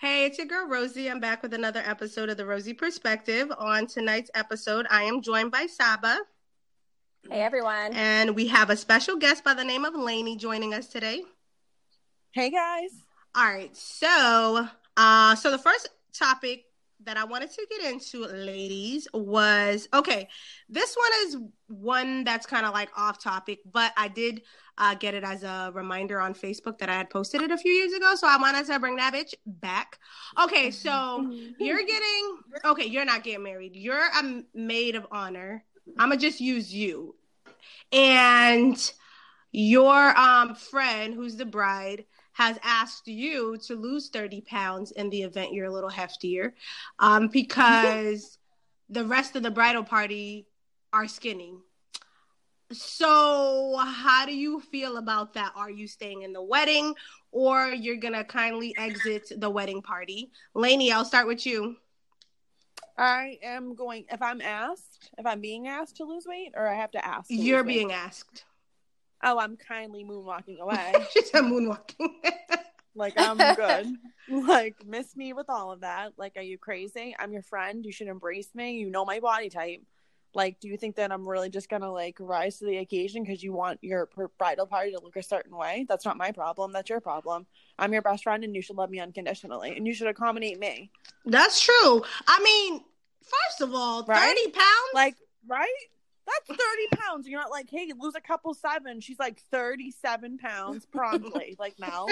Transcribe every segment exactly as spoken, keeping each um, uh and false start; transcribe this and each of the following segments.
Hey, it's your girl, Rosie. I'm back with another episode of The Rosey Perspective. On tonight's episode, I am joined by Saba. Hey, everyone. And we have a special guest by the name of Layne joining us today. Hey, guys. All right. So, uh, so the first topic that I wanted to get into, ladies, was, okay, this one is one that's kind of like off topic, but I did Uh, get it as a reminder on Facebook that I had posted it a few years ago. So I wanted to bring that bitch back. Okay, so you're getting... Okay, you're not getting married. You're a maid of honor. I'm going to just use you. And your um, friend, who's the bride, has asked you to lose thirty pounds in the event you're a little heftier um, because the rest of the bridal party are skinny. So how do you feel about that? Are you staying in the wedding or you're going to kindly exit the wedding party? Layne, I'll start with you. I am going, if I'm asked, if I'm being asked to lose weight or I have to ask. To You're being weight. asked. Oh, I'm kindly moonwalking away. She's moonwalking. Like, I'm good. Like, miss me with all of that. Like, are you crazy? I'm your friend. You should embrace me. You know my body type. Like, do you think that I'm really just going to, like, rise to the occasion because you want your bridal party to look a certain way? That's not my problem. That's your problem. I'm your best friend, and you should love me unconditionally, and you should accommodate me. That's true. I mean, first of all, right? thirty pounds? Like, right? That's thirty pounds. You're not like, hey, lose a couple seven. She's like, thirty-seven pounds promptly. Like, no.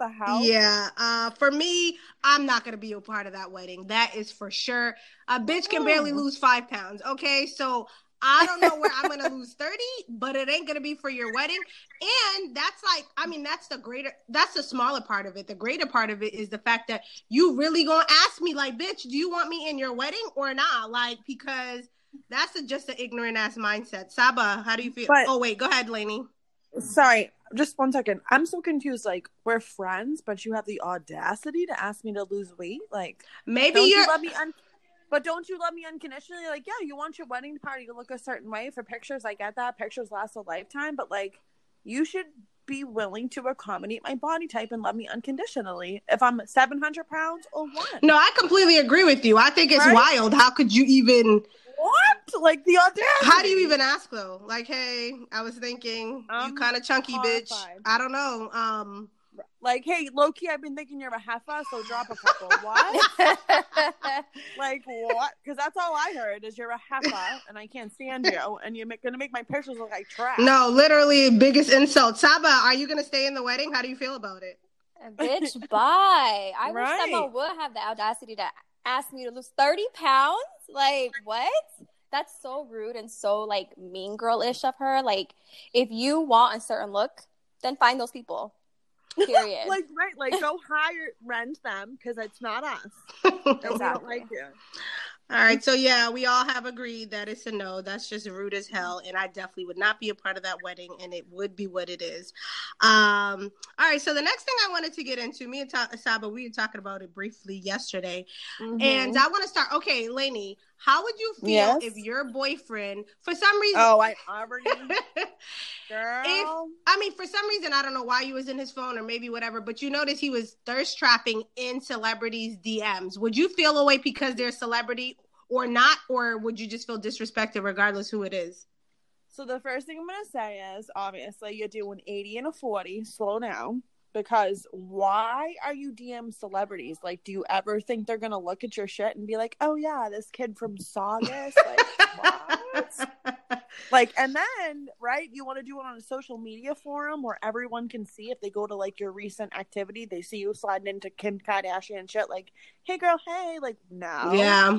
The house. Yeah, uh, for me, I'm not gonna be a part of that wedding. That is for sure. A bitch can barely lose five pounds. Okay, so I don't know where I'm gonna lose thirty, but it ain't gonna be for your wedding. And that's like, I mean, that's the greater, that's the smaller part of it. The greater part of it is the fact that you really gonna ask me, like, bitch, do you want me in your wedding or not? Like, because that's a, just an ignorant ass mindset. Saba, how do you feel? But, oh wait, go ahead, Layne. Sorry. Just one second. I'm so confused. Like, we're friends, but you have the audacity to ask me to lose weight. Like, maybe don't you love me un- but don't you love me unconditionally? Like, yeah, you want your wedding party to look a certain way for pictures. I get that. Pictures last a lifetime, but like, you should be willing to accommodate my body type and love me unconditionally if I'm seven hundred pounds or one. No, I completely agree with you. I think it's right? wild. How could you even? What? Like, the audacity. How do you even ask, though? Like, hey, I was thinking, um, you kind of chunky, horrified. bitch. I don't know. Um, Like, hey, low-key, I've been thinking you're a heifer, so drop a couple. What? Like, what? Because that's all I heard is you're a heifer, and I can't stand you, and you're going to make my pictures look like trash. No, literally, biggest insult. Saba, are you going to stay in the wedding? How do you feel about it? Bitch, bye. I right. wish someone would have the audacity to ask me to lose thirty pounds. Like, what? That's so rude and so, like, mean girl-ish of her. Like, if you want a certain look, then find those people. Period. Like, right, like, go hire, rent them, because it's not us. Exactly. We don't like you. All right, so, yeah, we all have agreed that it's a no. That's just rude as hell, and I definitely would not be a part of that wedding, and it would be what it is. Um, all right, so the next thing I wanted to get into, me and Ta- Saba, we were talking about it briefly yesterday, mm-hmm. and I want to start, okay, Layne, how would you feel yes. if your boyfriend, for some reason... Oh, I already... Girl. If, I mean, for some reason, I don't know why he was in his phone or maybe whatever, but you notice he was thirst trapping in celebrities' D Ms. Would you feel away because they're a celebrity or not, or would you just feel disrespected regardless who it is? So the first thing I'm going to say is, obviously, you're doing eighty and a forty. Slow down. Because why are you D M celebrities? Like, do you ever think they're going to look at your shit and be like, oh, yeah, this kid from Saugus? Like, what? Like, and then, right, you want to do it on a social media forum where everyone can see if they go to, like, your recent activity. They see you sliding into Kim Kardashian shit. Like, hey, girl, hey. Like, no. Yeah.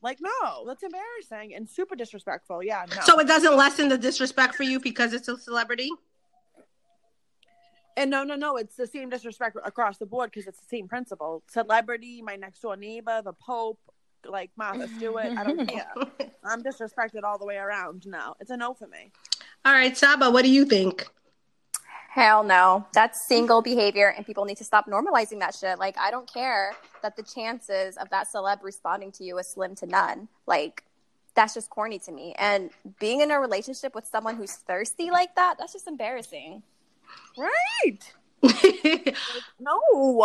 Like, no. That's embarrassing and super disrespectful. Yeah, no. So it doesn't lessen the disrespect for you because it's a celebrity? And no, no, no, it's the same disrespect across the board because it's the same principle. Celebrity, my next-door neighbor, the Pope, like, Martha Stewart, I don't care. I'm disrespected all the way around now. It's a no for me. All right, Saba, what do you think? Hell no. That's single behavior, and people need to stop normalizing that shit. Like, I don't care that the chances of that celeb responding to you is slim to none. Like, that's just corny to me. And being in a relationship with someone who's thirsty like that, that's just embarrassing. Right. No.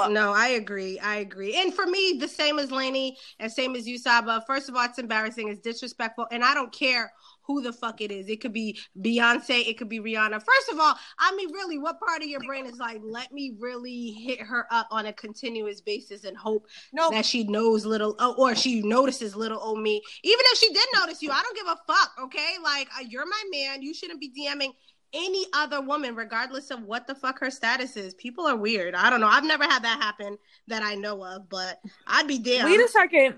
No, I agree. I agree. And for me, the same as Layne and same as you, Saba. First of all, it's embarrassing. It's disrespectful. And I don't care who the fuck it is. It could be Beyonce. It could be Rihanna. First of all, I mean, really, what part of your brain is like, let me really hit her up on a continuous basis and hope no. that she knows little or she notices little old me. Even if she did notice you, I don't give a fuck, okay? Like, you're my man. You shouldn't be DMing any other woman, regardless of what the fuck her status is. People are weird. I don't know. I've never had that happen that I know of, but I'd be damned. Wait a second.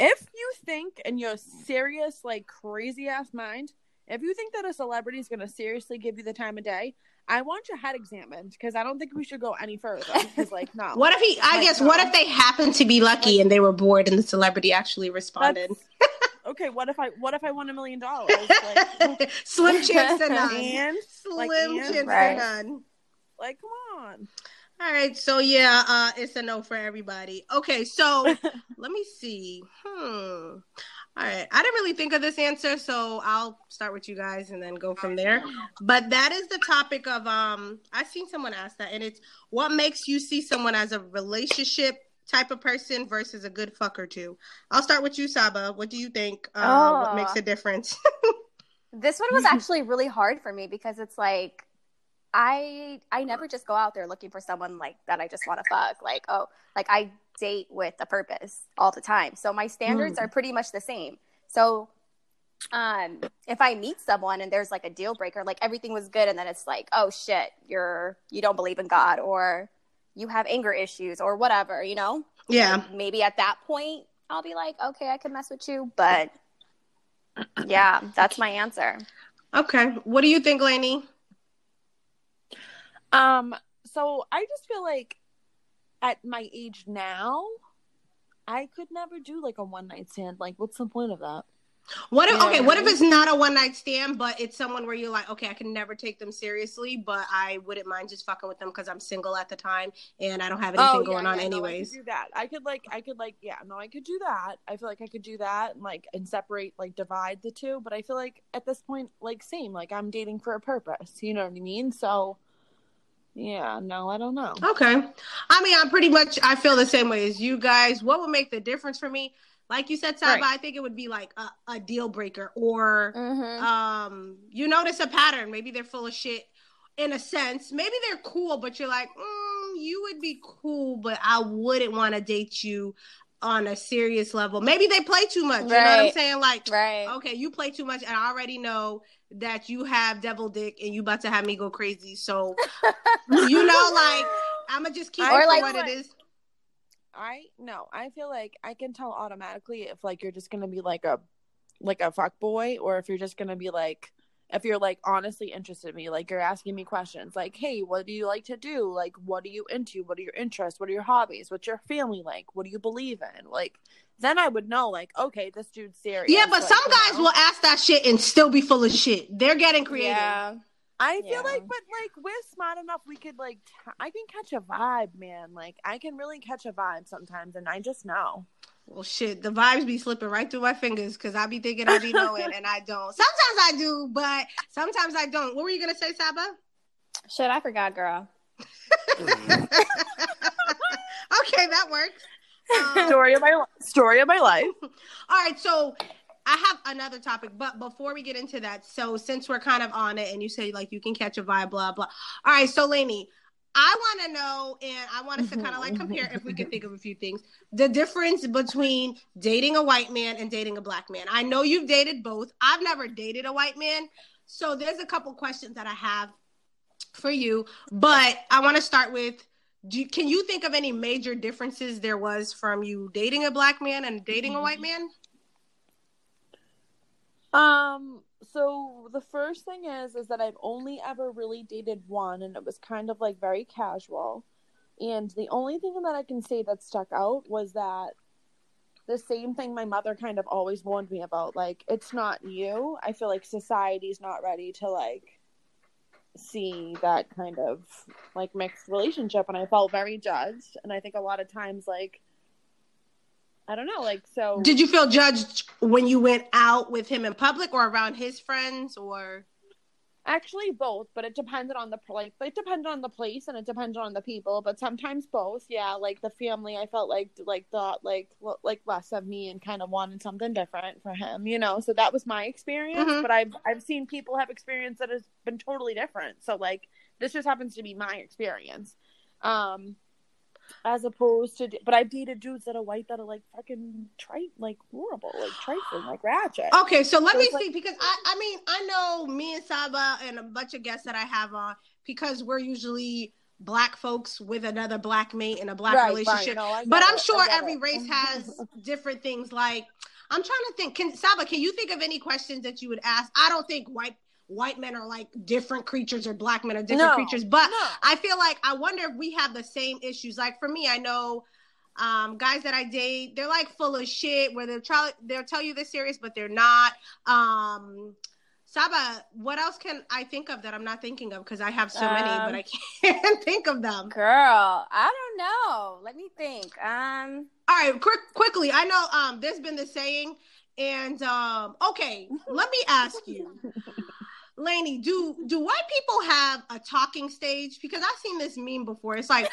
If you think in your serious, like, crazy-ass mind, if you think that a celebrity is going to seriously give you the time of day, I want your head examined, because I don't think we should go any further. Because, like, no. What if he, I like, guess, no. what if they happened to be lucky like, and they were bored and the celebrity actually responded? Okay, what if I what if I won a million dollars? Like, slim chance to none. And, slim like, chance to right. none. Like, come on. All right, so yeah, uh, it's a no for everybody. Okay, so let me see. Hmm. All right, I didn't really think of this answer, so I'll start with you guys and then go from there. But that is the topic of um. I've seen someone ask that, and it's what makes you see someone as a relationship type of person versus a good fucker too. I'll start with you, Saba. What do you think? Uh, oh. What makes a difference? This one was actually really hard for me because it's like. I I never just go out there looking for someone like that I just want to fuck. Like, oh, like I date with a purpose all the time. So my standards mm. are pretty much the same. So um, if I meet someone and there's like a deal breaker, like everything was good. And then it's like, oh, shit, you're you don't believe in God or you have anger issues or whatever, you know? Yeah. Like maybe at that point, I'll be like, okay, I can mess with you. But yeah, that's my answer. Okay. What do you think, Layne? Um, so I just feel like at my age now, I could never do like a one night stand. Like, what's the point of that? What if, yeah. okay, what if it's not a one night stand, but it's someone where you're like, okay, I can never take them seriously, but I wouldn't mind just fucking with them because I'm single at the time and I don't have anything oh, yeah, going yeah, on yeah, anyways. No, I could do that. I could like, I could like, yeah, no, I could do that. I feel like I could do that and like, and separate, like divide the two. But I feel like at this point, like same, like I'm dating for a purpose, you know what I mean? So. Yeah, no, I don't know. Okay. I mean, I'm pretty much, I feel the same way as you guys. What would make the difference for me? Like you said, Saba, right. I think it would be like a, a deal breaker or mm-hmm. um, you notice a pattern. Maybe they're full of shit in a sense. Maybe they're cool, but you're like, mm, you would be cool, but I wouldn't want to date you on a serious level. Maybe they play too much. Right. You know what I'm saying? Like, right. okay, you play too much and I already know that you have devil dick and you about to have me go crazy. So, you know, like, I'm going to just keep it for like, what it is. I, no, I feel like I can tell automatically if, like, you're just going to be, like, a like a fuck boy or if you're just going to be, like, if you're, like, honestly interested in me. Like, you're asking me questions. Like, hey, what do you like to do? Like, what are you into? What are your interests? What are your hobbies? What's your family like? What do you believe in? Like, then I would know, like, okay, this dude's serious. Yeah, but, but some guys know. will ask that shit and still be full of shit. They're getting creative. Yeah. I yeah. feel like, but, like, we're smart enough. We could, like, t- I can catch a vibe, man. Like, I can really catch a vibe sometimes, and I just know. Well, shit, the vibes be slipping right through my fingers because I be thinking I be knowing, and I don't. Sometimes I do, but sometimes I don't. What were you going to say, Saba? Shit, I forgot, girl. Okay, that works. Um, story of my life. Story of my life. All right, so I have another topic, but before we get into that, so since we're kind of on it, and you say like you can catch a vibe, blah blah. All right, so Layne, I want to know, and I want us to kind of like compare if we can think of a few things. The difference between dating a white man and dating a black man. I know you've dated both. I've never dated a white man, so there's a couple questions that I have for you, but I want to start with. Do you, can you think of any major differences there was from you dating a black man and dating a white man? Um, so the first thing is, is that I've only ever really dated one, and it was kind of like very casual. And the only thing that I can say that stuck out was that the same thing my mother kind of always warned me about, like, it's not you. I feel like society's not ready to like, see that kind of like mixed relationship, and I felt very judged, and I think a lot of times like I don't know like so did you feel judged when you went out with him in public or around his friends or Actually, both, but it depended on the like it depended on the place and it depended on the people, but sometimes both. Yeah, like the family, I felt like like thought like like less of me and kind of wanted something different for him, you know. So that was my experience, mm-hmm. but I've I've seen people have experience that has been totally different. So like this just happens to be my experience, um, as opposed to. But I've dated dudes that are white that are like fucking trite, like horrible, like trifling, like ratchet. Okay, so let so me see like, because I I mean I know me and Saba and a bunch of guests that I have on, because we're usually black folks with another black mate in a black right, relationship. Right, no, but I'm it, sure every it. race has different things. Like I'm trying to think. Can Saba, can you think of any questions that you would ask? I don't think white white men are like different creatures or black men are different no, creatures. But no. I feel like I wonder if we have the same issues. Like for me, I know um, guys that I date, they're like full of shit where they'll try they'll tell you they're serious, but they're not. Um Saba, what else can I think of that I'm not thinking of? Because I have so many, um, but I can't think of them. Girl, I don't know. Let me think. Um. All right, quick, quickly. I know um, there's been the saying, and um, okay, let me ask you. Layne, do do white people have a talking stage? Because I've seen this meme before. It's like,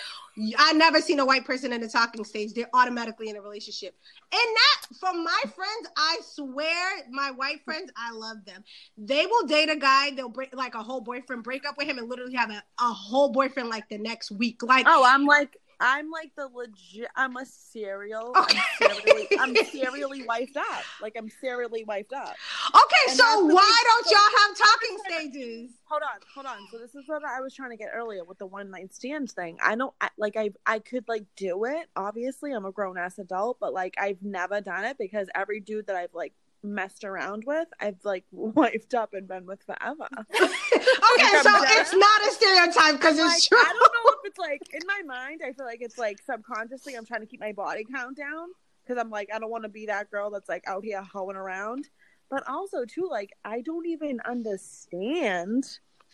I've never seen a white person in a talking stage. They're automatically in a relationship. And that, from my friends, I swear, my white friends, I love them. They will date a guy, they'll break like a whole boyfriend, break up with him, and literally have a, a whole boyfriend like the next week. Like, oh, I'm like, I'm like the legit, I'm a serial, okay. I'm, serially, I'm serially wiped up. Like, I'm serially wiped up. Okay, and so why don't y'all have talking stages? Hold on, hold on. So this is what I was trying to get earlier with the one night stand thing. I don't, I, like, I I could, like, do it. Obviously, I'm a grown-ass adult, but, like, I've never done it because every dude that I've, like, messed around with, I've like wiped up and been with forever. Okay, so dead. It's not a stereotype because it's like, true. I don't know if it's like in my mind, I feel like it's like subconsciously I'm trying to keep my body count down because I'm like, I don't want to be that girl that's like out here hoeing around. But also too, like I don't even understand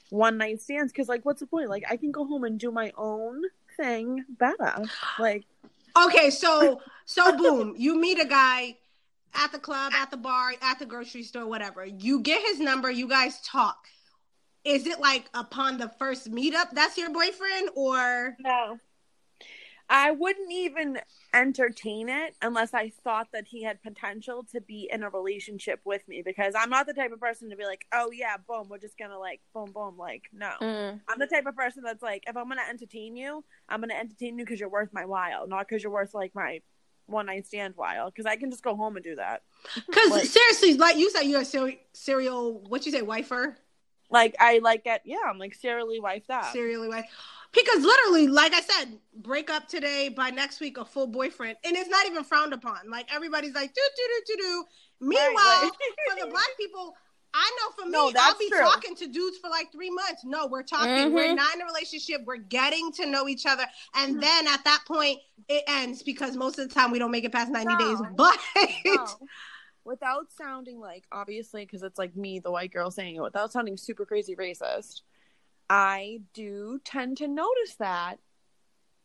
one night stands because like what's the point? Like I can go home and do my own thing better. Like okay, so so boom, you meet a guy at the club, at the bar, at the grocery store, whatever. You get his number, you guys talk. Is it like upon the first meetup that's your boyfriend or? No. I wouldn't even entertain it unless I thought that he had potential to be in a relationship with me because I'm not the type of person to be like, oh yeah, boom, we're just gonna like, boom, boom, like, no. Mm. I'm the type of person that's like, if I'm gonna entertain you, I'm gonna entertain you because you're worth my while, not because you're worth like my one night stand while because I can just go home and do that because like, seriously like you said you're a ser- serial what you say wifer like I like that yeah I'm like serially wifed up serially wife because literally like I said break up today by next week a full boyfriend and it's not even frowned upon like everybody's like do do do do do meanwhile right, right. For the black people I know for me, no, I'll be true. talking to dudes for like three months. No, we're talking. Mm-hmm. We're not in a relationship. We're getting to know each other. And mm-hmm. then at that point, it ends because most of the time we don't make it past ninety no. days. But no. Without sounding like, obviously, because it's like me, the white girl saying it, without sounding super crazy racist, I do tend to notice that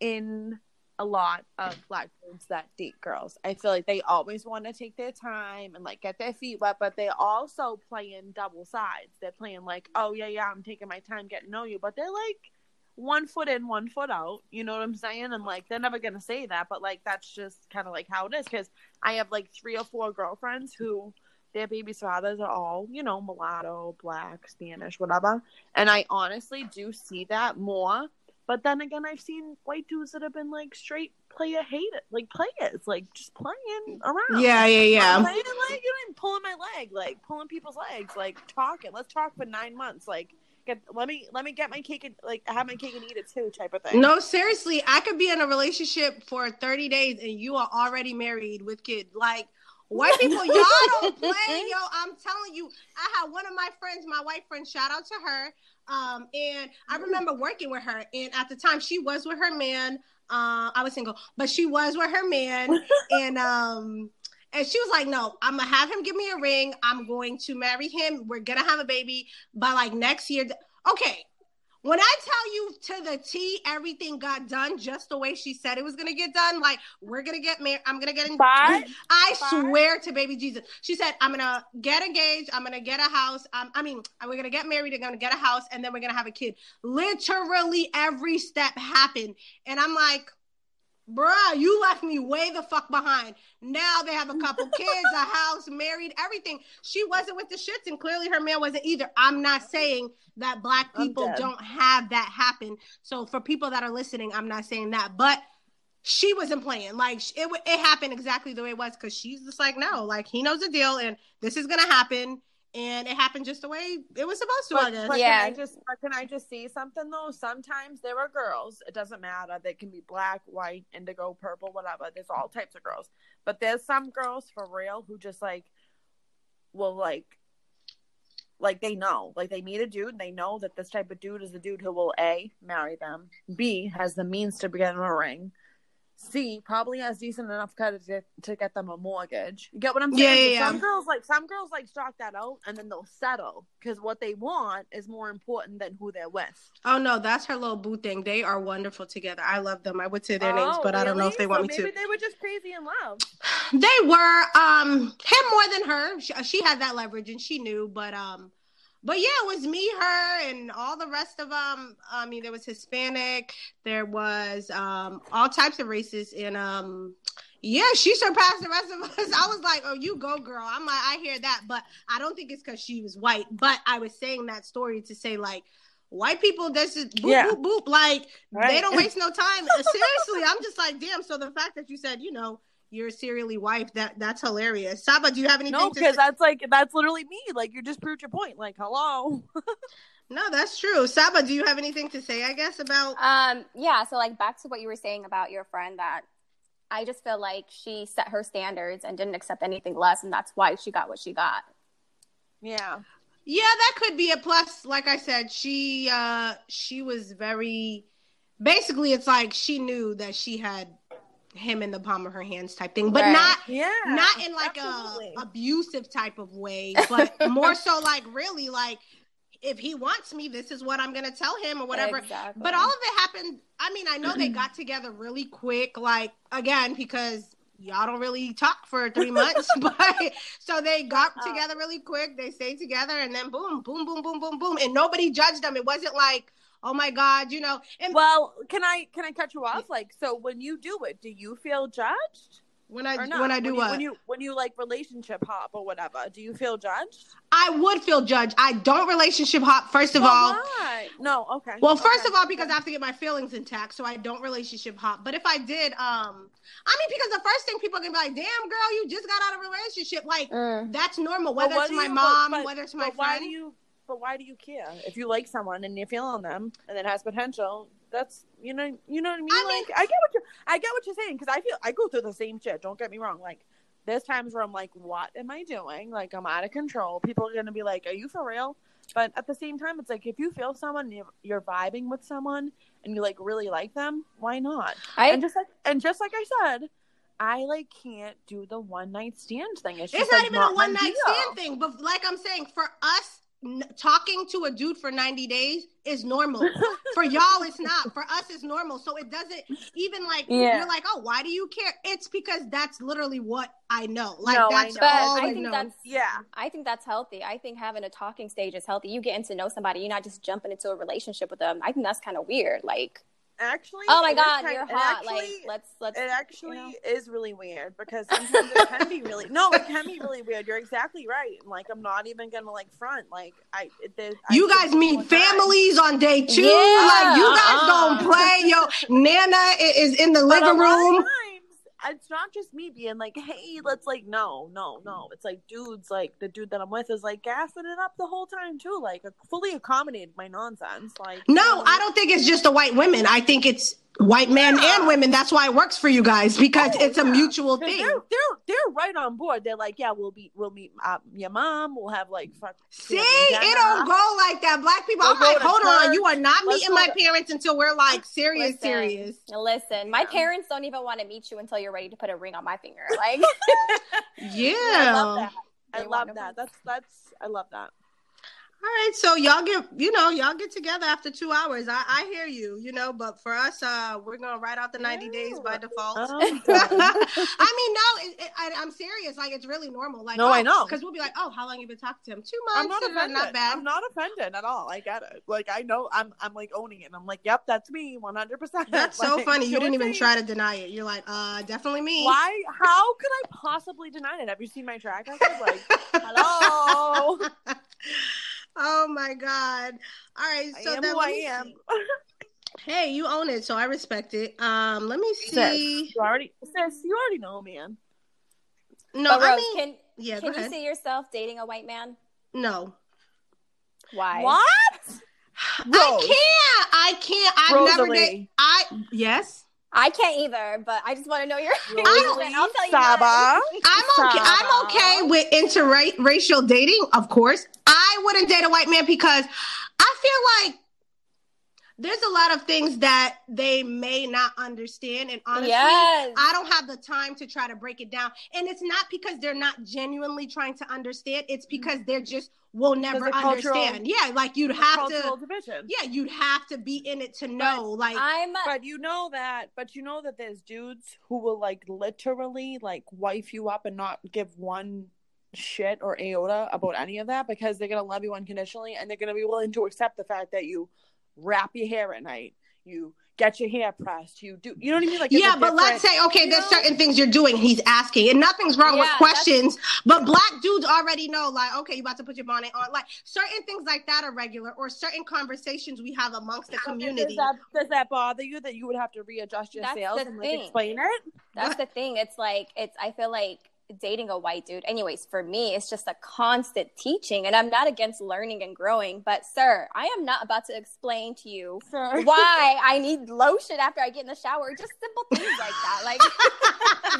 in a lot of black dudes that date girls. I feel like they always want to take their time and like get their feet wet, but they also playing double sides. They're playing like, oh yeah, yeah, I'm taking my time getting to know you, but they're like one foot in, one foot out. You know what I'm saying? And like, they're never going to say that, but like, that's just kind of like how it is. Cause I have like three or four girlfriends who their baby's fathers are all, you know, mulatto, black, Spanish, whatever. And I honestly do see that more. But then again, I've seen white dudes that have been like straight player hated, like players, like just playing around. Yeah, yeah, yeah. I'm playing, like, you know, pulling my leg, like pulling people's legs, like talking. Let's talk for nine months. Like, get let me let me get my cake and like have my cake and eat it too, type of thing. No, seriously, I could be in a relationship for thirty days and you are already married with kids. Like white people, y'all don't play, yo. I'm telling you, I had one of my friends, my white friend, shout out to her. Um, and I remember working with her, and at the time she was with her man. Uh, I was single, but she was with her man, and um, and she was like, "No, I'm gonna have him give me a ring. I'm going to marry him. We're gonna have a baby by like next year." Okay, When I tell you to the T, everything got done just the way she said it was going to get done. Like, we're going to get married. I'm going to get engaged. I Bye. swear to baby Jesus. She said, I'm going to get engaged. I'm going to get a house. Um, I mean, we're going to get married. I'm going to get a house. And then we're going to have a kid. Literally every step happened. And I'm like, bruh, you left me way the fuck behind. Now they have a couple kids, a house, married, everything. She wasn't with the shits, and clearly her man wasn't either. I'm not saying that black people don't have that happen. So for people that are listening, I'm not saying that. But she wasn't playing. Like, it, it happened exactly the way it was, because she's just like, no, like, he knows the deal, and this is going to happen. And it happened just the way it was supposed to. But, I guess. But yeah. Can I just, can I just say something, though? Sometimes there are girls. It doesn't matter. They can be black, white, indigo, purple, whatever. There's all types of girls. But there's some girls, for real, who just, like, will, like, like, they know. Like, they meet a dude, and they know that this type of dude is the dude who will, A, marry them, B, has the means to get them a ring, C, probably has decent enough credit to, to get them a mortgage. You get what I'm saying? Yeah, yeah, yeah. Some girls like some girls like stock that out, and then they'll settle because what they want is more important than who they're with. Oh no, that's her little boo thing. They are wonderful together. I love them. I would say their oh, names, but really? I don't know if they want so me maybe to. Maybe they were just crazy in love. They were. Um, him more than her. She, she had that leverage, and she knew. But um, but yeah, it was me, her, and all the rest of them. I mean, there was Hispanic, there was um, all types of races, and um, yeah, she surpassed the rest of us. I was like, "Oh, you go, girl." I'm like, I hear that, but I don't think it's because she was white. But I was saying that story to say, like, white people, that's just boop, yeah. boop, boop. Like, right. They don't waste no time. Seriously, I'm just like, damn. So the fact that you said, you know, you're a serially wife, that that's hilarious. Saba, do you have anything no, to say? No, because that's like, that's literally me. Like, you just proved your point. Like, hello. No, that's true. Saba, do you have anything to say, I guess, about? Um, yeah. So like back to what you were saying about your friend, that I just feel like she set her standards and didn't accept anything less. And that's why she got what she got. Yeah. Yeah, that could be a plus. Like I said, she, uh, she was very, basically it's like she knew that she had him in the palm of her hands type thing, but right. not yeah, not in like absolutely. a abusive type of way, but more so like really like, if he wants me, this is what I'm gonna tell him or whatever. Exactly. But all of it happened. I mean, I know they got together really quick, like, again, because y'all don't really talk for three months, but so they got oh. together really quick, they stayed together, and then boom boom boom boom boom boom, and nobody judged them. It wasn't like, oh my God, you know. And well, can I can I cut you off? Like, so when you do it, do you feel judged? When I when I do when you, what? When you when you like relationship hop or whatever, do you feel judged? I would feel judged. I don't relationship hop, first of well, all. Why? No, okay. Well, first okay. of all, because I have to get my feelings intact, so I don't relationship hop. But if I did, um, I mean, because the first thing people are gonna be like, damn girl, you just got out of a relationship. Like, mm. that's normal, whether well, it's my you, mom, but, whether it's my friend. Why do you But why do you care? If you like someone and you're feeling them and it has potential, that's, you know, you know what I mean? I mean, like, I get what you're, I get what you're saying, because I feel I go through the same shit. Don't get me wrong. Like, there's times where I'm like, what am I doing? Like, I'm out of control. People are gonna be like, are you for real? But at the same time, it's like, if you feel someone, you're, you're vibing with someone, and you like really like them, why not? I, and just like and just like I said. I, like, can't do the one night stand thing. It's, it's not like, even not a one night stand thing, but like I'm saying, for us, talking to a dude for ninety days is normal. For y'all it's not. For us it's normal. So it doesn't even like yeah. you're like, oh, why do you care? It's because that's literally what I know. Like no, that's I know. all I, I think know. That's, yeah. I think that's healthy. I think having a talking stage is healthy. You getting to know somebody, you're not just jumping into a relationship with them. I think that's kind of weird. Like, actually, oh my God, kind, you're hot. Actually, like, let's let's. It actually you know? is really weird, because sometimes it can be really no, it can be really weird. You're exactly right. Like, I'm not even gonna like front. Like I, there, you I guys meet families time. on day two. Yeah. Like, you guys uh-uh. don't play. Yo, Nana is in the but living room. Times, it's not just me being like, hey, let's like, no, no, no. It's like dudes, like the dude that I'm with is like gassing it up the whole time too. Like, fully accommodated my nonsense. Like, no, you know, I don't think it's just the white women. I think it's white men yeah. and women. That's why it works for you guys, because oh, it's yeah. a mutual thing. They're, they're they're right on board. They're like, yeah, we'll be we'll meet uh, your mom. We'll have like fuck. See, it don't go like that. Black people, we'll I'm like, hold church. on, you are not Let's meeting my to- parents until we're like serious, listen, serious. Listen, my yeah. parents don't even want to meet you until you're ready to put a ring on my finger. Like, yeah, I love that. I love that. That's that's I love that. All right, so y'all get, you know, y'all get together after two hours. I, I hear you, you know, but for us, uh, we're going to write out the ninety oh. days by default. Oh. I mean, no, it, it, I, I'm serious. Like, it's really normal. Like, no, oh, I know. Because we'll be like, oh, how long you been talking to him? Two months. I'm not offended. Not bad. I'm not offended at all. I get it. Like, I know I'm, I'm like owning it. And I'm like, yep, that's me. one hundred percent. That's like, so funny. You didn't even try to deny it. You're like, uh, definitely me. Why? How could I possibly deny it? Have you seen my track record? Like, hello. Oh my God. All right. So I am then who I am. Hey, you own it, so I respect it. Um, let me see. Sis, you already, sis, you already know, man. No, but Rose, I mean, can, yeah, can you see yourself dating a white man? No. Why? What? Rose. I can't. I can't. I've Rosalie. never dated. I yes. I can't either, but I just want to know your opinion. I'll tell you Saba. I'm okay. I'm okay with interracial dating, of course. I wouldn't date a white man because I feel like there's a lot of things that they may not understand. And honestly, yes. I don't have the time to try to break it down. And it's not because they're not genuinely trying to understand. It's because they're just will never understand. Cultural, yeah, like you'd have to. Division. Yeah, you'd have to be in it to know. But like, I'm. But you know that. But you know that there's dudes who will like literally like wife you up and not give one shit or iota about any of that because they're gonna love you unconditionally and they're gonna be willing to accept the fact that you wrap your hair at night, you get your hair pressed, you do, you know what I mean? Like, yeah, but let's say, okay, there's know? certain things you're doing, he's asking, and nothing's wrong yeah, with questions, but black dudes already know, like, okay, you about to put your bonnet on, like, certain things like that are regular, or certain conversations we have amongst the community. Does that, does that bother you that you would have to readjust your That's sales and like, explain it? That's what? the thing, it's like, it's, I feel like dating a white dude, anyways, for me, it's just a constant teaching, and I'm not against learning and growing, but sir, I am not about to explain to you sir. why I need lotion after I get in the shower, just simple things like that. Like,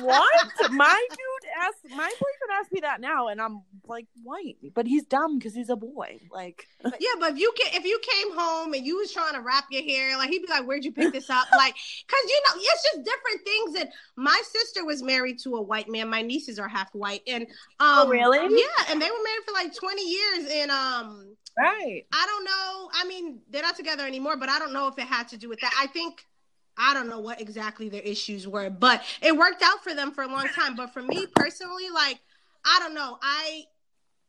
what? My dude asked, my boyfriend asked me that now, and I'm like, white, but he's dumb because he's a boy. Like, but, yeah, but if you can, if you came home and you was trying to wrap your hair, like, he'd be like, where'd you pick this up? Like, because you know, it's just different things. And my sister was married to a white man. My niece is are half white, and um oh, really yeah and they were married for like twenty years, and um right I don't know, I mean they're not together anymore, but I don't know if it had to do with that. I think I don't know what exactly their issues were, but it worked out for them for a long time. But for me personally, like I don't know, I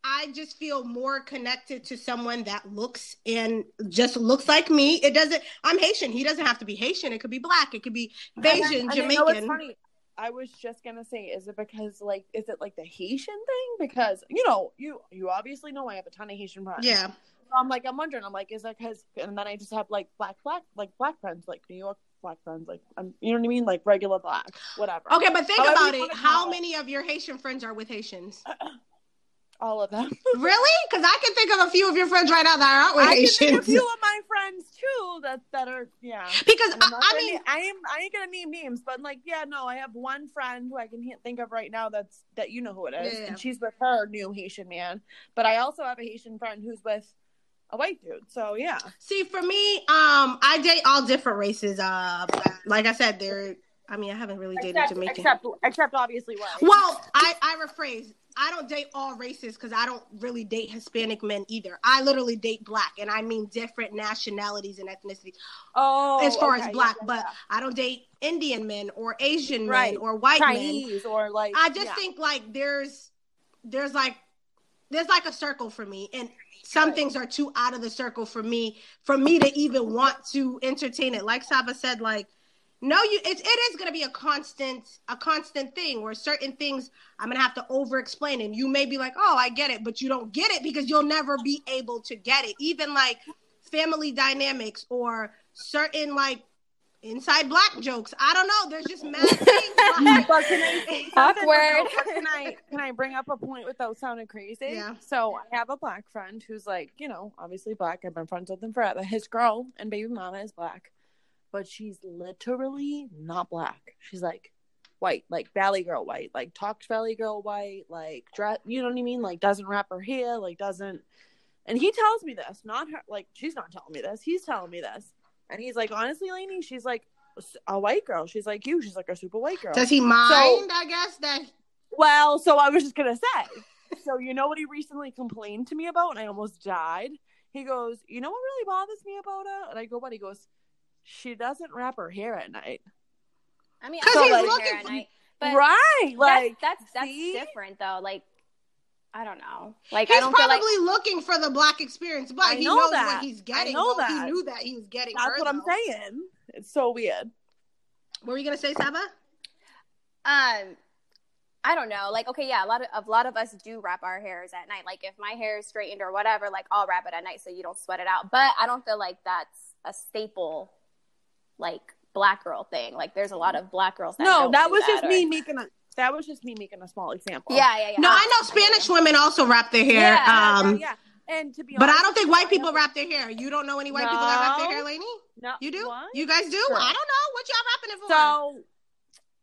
I just feel more connected to someone that looks and just looks like me. It doesn't, I'm Haitian, he doesn't have to be Haitian, it could be black, it could be Asian, Jamaican. I was just going to say, is it because, like, is it, like, the Haitian thing? Because, you know, you you obviously know I have a ton of Haitian friends. Yeah. So I'm, like, I'm wondering, I'm, like, is it because, and then I just have, like, black, black, like, black friends, like, New York black friends, like, I'm, you know what I mean? Like, regular black, whatever. Okay, but think about it. How many of your Haitian friends are with Haitians? All of them. Really? Because I can think of a few of your friends right now that aren't with Haitians. I can think of a few of my friends, too, that, that are, yeah. Because, I, I gonna, mean... I, am, I ain't going to name names, but, like, yeah, no, I have one friend who I can think of right now that's that you know who it is, yeah, yeah. and she's with her new Haitian man. But I also have a Haitian friend who's with a white dude, so, yeah. See, for me, um, I date all different races. Uh, like I said, they're... I mean, I haven't really except, dated Jamaican. Except, except obviously white. Well, I, I rephrase. I don't date all races because I don't really date Hispanic men either. I literally date black, and I mean different nationalities and ethnicities. Oh, as far okay, as black, yeah, but yeah. I don't date Indian men or Asian right. men or white Chinese men. Or like, I just yeah. think like there's, there's like, there's like a circle for me, and some right. things are too out of the circle for me, for me to even want to entertain it. Like Saba said, like. No, you. It, it is going to be a constant, a constant thing where certain things I'm going to have to over-explain, and you may be like, "Oh, I get it," but you don't get it because you'll never be able to get it. Even like family dynamics or certain like inside black jokes. I don't know. There's just mad things. Like, can I, awkward. Can I can I bring up a point without sounding crazy? Yeah. So I have a black friend who's like, you know, obviously black. I've been friends with him forever. His girl and baby mama is black. But she's literally not black. She's like white, like Valley Girl white, like talks Valley Girl white, like dress, you know what I mean? Like doesn't wrap her hair, like doesn't. And he tells me this, not her. Like she's not telling me this. He's telling me this, and he's like, honestly, Lainey, she's like a white girl. She's like you. She's like a super white girl. Does he mind? So, I guess that. Well, so I was just gonna say. so you know what he recently complained to me about, and I almost died? He goes, you know what really bothers me about her? And I go, what? He goes, she doesn't wrap her hair at night. I mean, I don't wrap her hair at night. But right. Like, that's that's, that's different, though. Like, I don't know. Like, he's I don't probably feel like... looking for the black experience, but I he know knows that. What he's getting. I know that. He knew that he was getting. That's her, what though. I'm saying. It's so weird. What were you gonna say, Saba? Um, I don't know. Like, okay, yeah, a lot of a lot of us do wrap our hairs at night. Like, if my hair is straightened or whatever, like, I'll wrap it at night so you don't sweat it out. But I don't feel like that's a staple, like, black girl thing. Like, there's a lot of black girls that no, don't that was that just or... me making a. That was just me making a small example. Yeah, yeah, yeah. No, I know Spanish women also wrap their hair. Yeah, um, yeah. And to be honest, but I don't think white people wrap their hair. You don't know any white no. people that wrap their hair, Layne? No. You do? What? You guys do? Sure. I don't know. What y'all wrapping it for? So,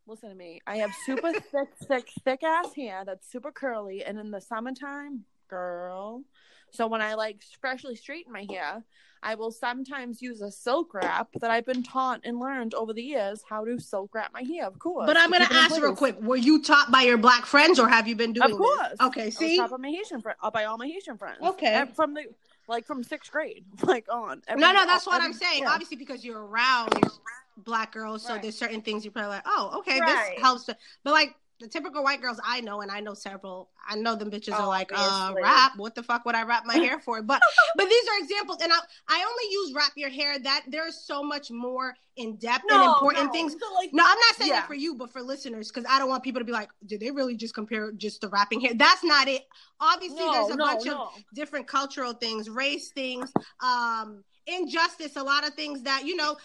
listen to me. I have super thick, thick, thick ass hair that's super curly. And in the summertime, girl. So when I, like, freshly straighten my hair, I will sometimes use a silk wrap that I've been taught and learned over the years how to silk wrap my hair, of course. But I'm going to ask real quick, were you taught by your black friends or have you been doing this? Of course. This? Okay, see? I was taught by my Haitian friend, by all my Haitian friends. Okay. And from the, like, from sixth grade, like, on. Every, no, no, that's what every, I'm saying. Yeah. Obviously, because you're around black girls, so right. there's certain things you're probably like, oh, okay, right. this helps. But, like, the typical white girls I know, and I know several, I know them bitches oh, are like, obviously. uh, wrap, what the fuck would I wrap my hair for? But but these are examples, and I I only use wrap your hair, that there's so much more in-depth no, and important no. things. So like, no, I'm not saying yeah. that for you, but for listeners, because I don't want people to be like, did they really just compare just the wrapping hair? That's not it. Obviously, no, there's a no, bunch no. of different cultural things, race things, um, injustice, a lot of things that, you know,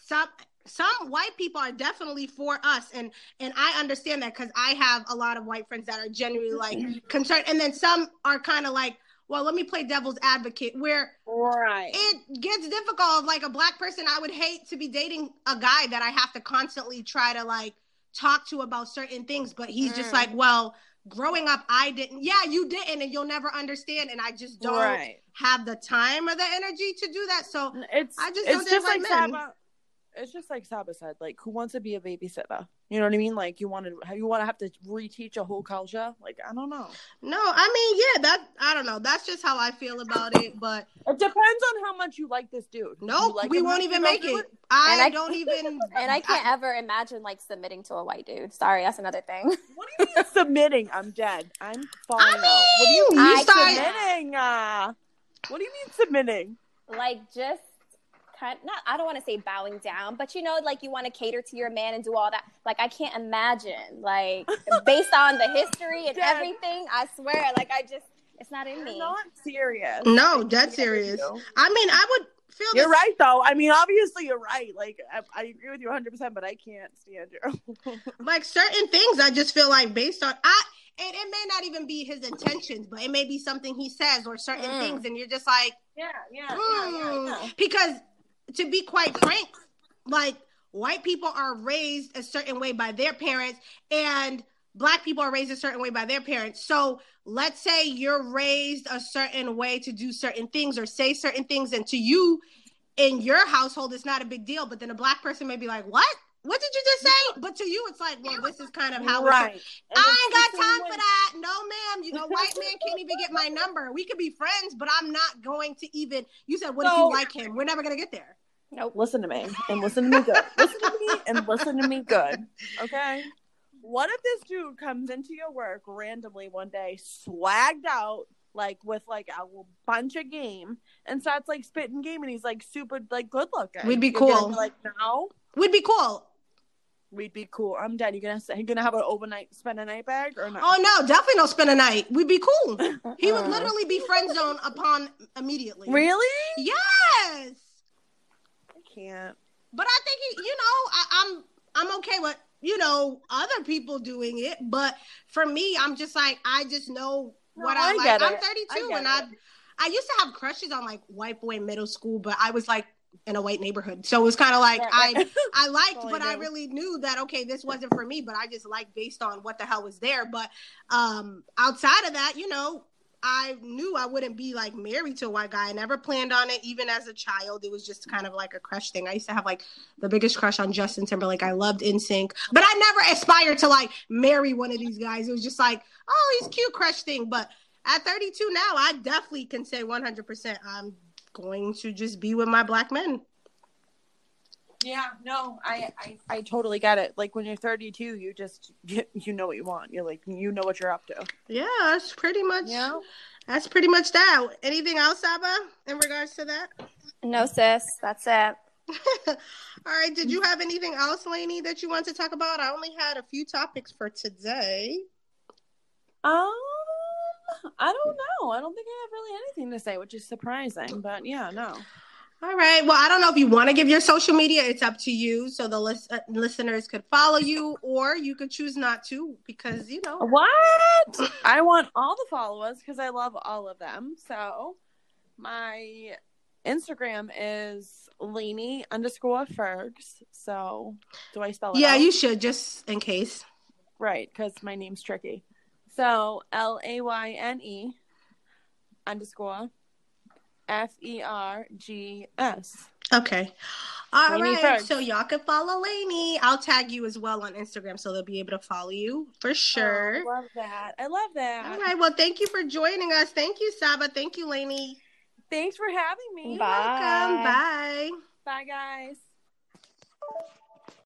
some... Some white people are definitely for us, and and I understand that because I have a lot of white friends that are genuinely, like, concerned. And then some are kind of like, well, let me play devil's advocate, where right. it gets difficult. Like, a black person, I would hate to be dating a guy that I have to constantly try to, like, talk to about certain things, but he's mm. just like, well, growing up, I didn't. Yeah, you didn't, and you'll never understand, and I just don't right. have the time or the energy to do that. So it's, I just don't think like men. Saba- It's just like Saba said, like, who wants to be a babysitter? You know what I mean? Like, you want to, you want to have to reteach a whole culture? Like, I don't know. No, I mean, yeah, that, I don't know. That's just how I feel about it, but. It depends on how much you like this dude. No, nope, like we won't even make it. I, I don't even. And I can't I, ever imagine, like, submitting to a white dude. Sorry, that's another thing. What do you mean submitting? I'm dead. I'm falling I mean, out. What do you mean I submitting? Can... Uh, what do you mean submitting? Like, just. Kind of, not I don't want to say bowing down, but you know, like, you want to cater to your man and do all that. Like, I can't imagine, like, based on the history and dead. everything, I swear, like, I just, it's not in You're me. Not serious. No, dead serious. I mean, I would feel You're this- right, though. I mean, obviously you're right. Like, I, I agree with you one hundred percent, but I can't stand you. Like, certain things I just feel like based on, I and it may not even be his intentions, but it may be something he says or certain mm. things, and you're just like, yeah, yeah, mm. yeah, yeah, yeah. Because to be quite frank, like, white people are raised a certain way by their parents, and black people are raised a certain way by their parents. So let's say you're raised a certain way to do certain things or say certain things, and to you, in your household, it's not a big deal. But then a black person may be like, what? What did you just say? But to you, it's like, well, this is kind of how right. it's. I ain't got time for that. No, ma'am. You know, white man can't even get my number. We could be friends, but I'm not going to even. You said, what so, if you like him? We're never going to get there. Nope. Listen to me and listen to me good. Listen to me and listen to me good. Okay? What if this dude comes into your work randomly one day, swagged out, like, with, like, a bunch of game, and starts, like, spitting game, and he's, like, super, like, good looking? We'd be You're cool. Be like, no? We'd be cool. We'd be cool. I'm done. You're gonna say, you're gonna have an overnight spend a night bag or not? Oh no, definitely no spend a night. We'd be cool. He would literally be friend zoned upon immediately. Really? Yes. I can't. But I think he, you know, I, I'm I'm okay with, you know, other people doing it, but for me, I'm just like, I just know what no, I, I like. Get it. I'm thirty-two, I and I I used to have crushes on, like, white boy in middle school, but I was like. in a white neighborhood. So it was kind of like, right, right. I I liked, totally but did. I really knew that, okay, this wasn't for me, but I just liked based on what the hell was there. But um, outside of that, you know, I knew I wouldn't be, like, married to a white guy. I never planned on it. Even as a child, it was just kind of like a crush thing. I used to have, like, the biggest crush on Justin Timberlake. I loved N Sync, but I never aspired to, like, marry one of these guys. It was just like, oh, he's cute, crush thing. But at thirty-two now, I definitely can say one hundred percent I'm going to just be with my black men. Yeah, no, I, I, I totally get it. Like, when you're thirty-two, you just, you, you know what you want. You're like, you know what you're up to. Yeah, that's pretty much, yeah. that's pretty much that. Anything else, Saba, in regards to that? No, sis. That's it. All right. Did you have anything else, Lainey, that you want to talk about? I only had a few topics for today. Um, I don't know. I don't think I have really anything to say, which is surprising, but yeah, no. All right. Well, I don't know if you want to give your social media. It's up to you. So the lis- uh, listeners could follow you, or you could choose not to because, you know. What? I want all the followers because I love all of them. So my Instagram is Layne underscore Fergs. So do I spell it Yeah, out? You should, just in case. Right, because my name's tricky. So L A Y N E underscore F E R G S. Okay. All Layne right. Fergs. So y'all can follow Lainey. I'll tag you as well on Instagram so they'll be able to follow you for sure. Oh, I love that. I love that. All right. Well, thank you for joining us. Thank you, Saba. Thank you, Lainey. Thanks for having me. Bye. Welcome. Bye. Bye, guys.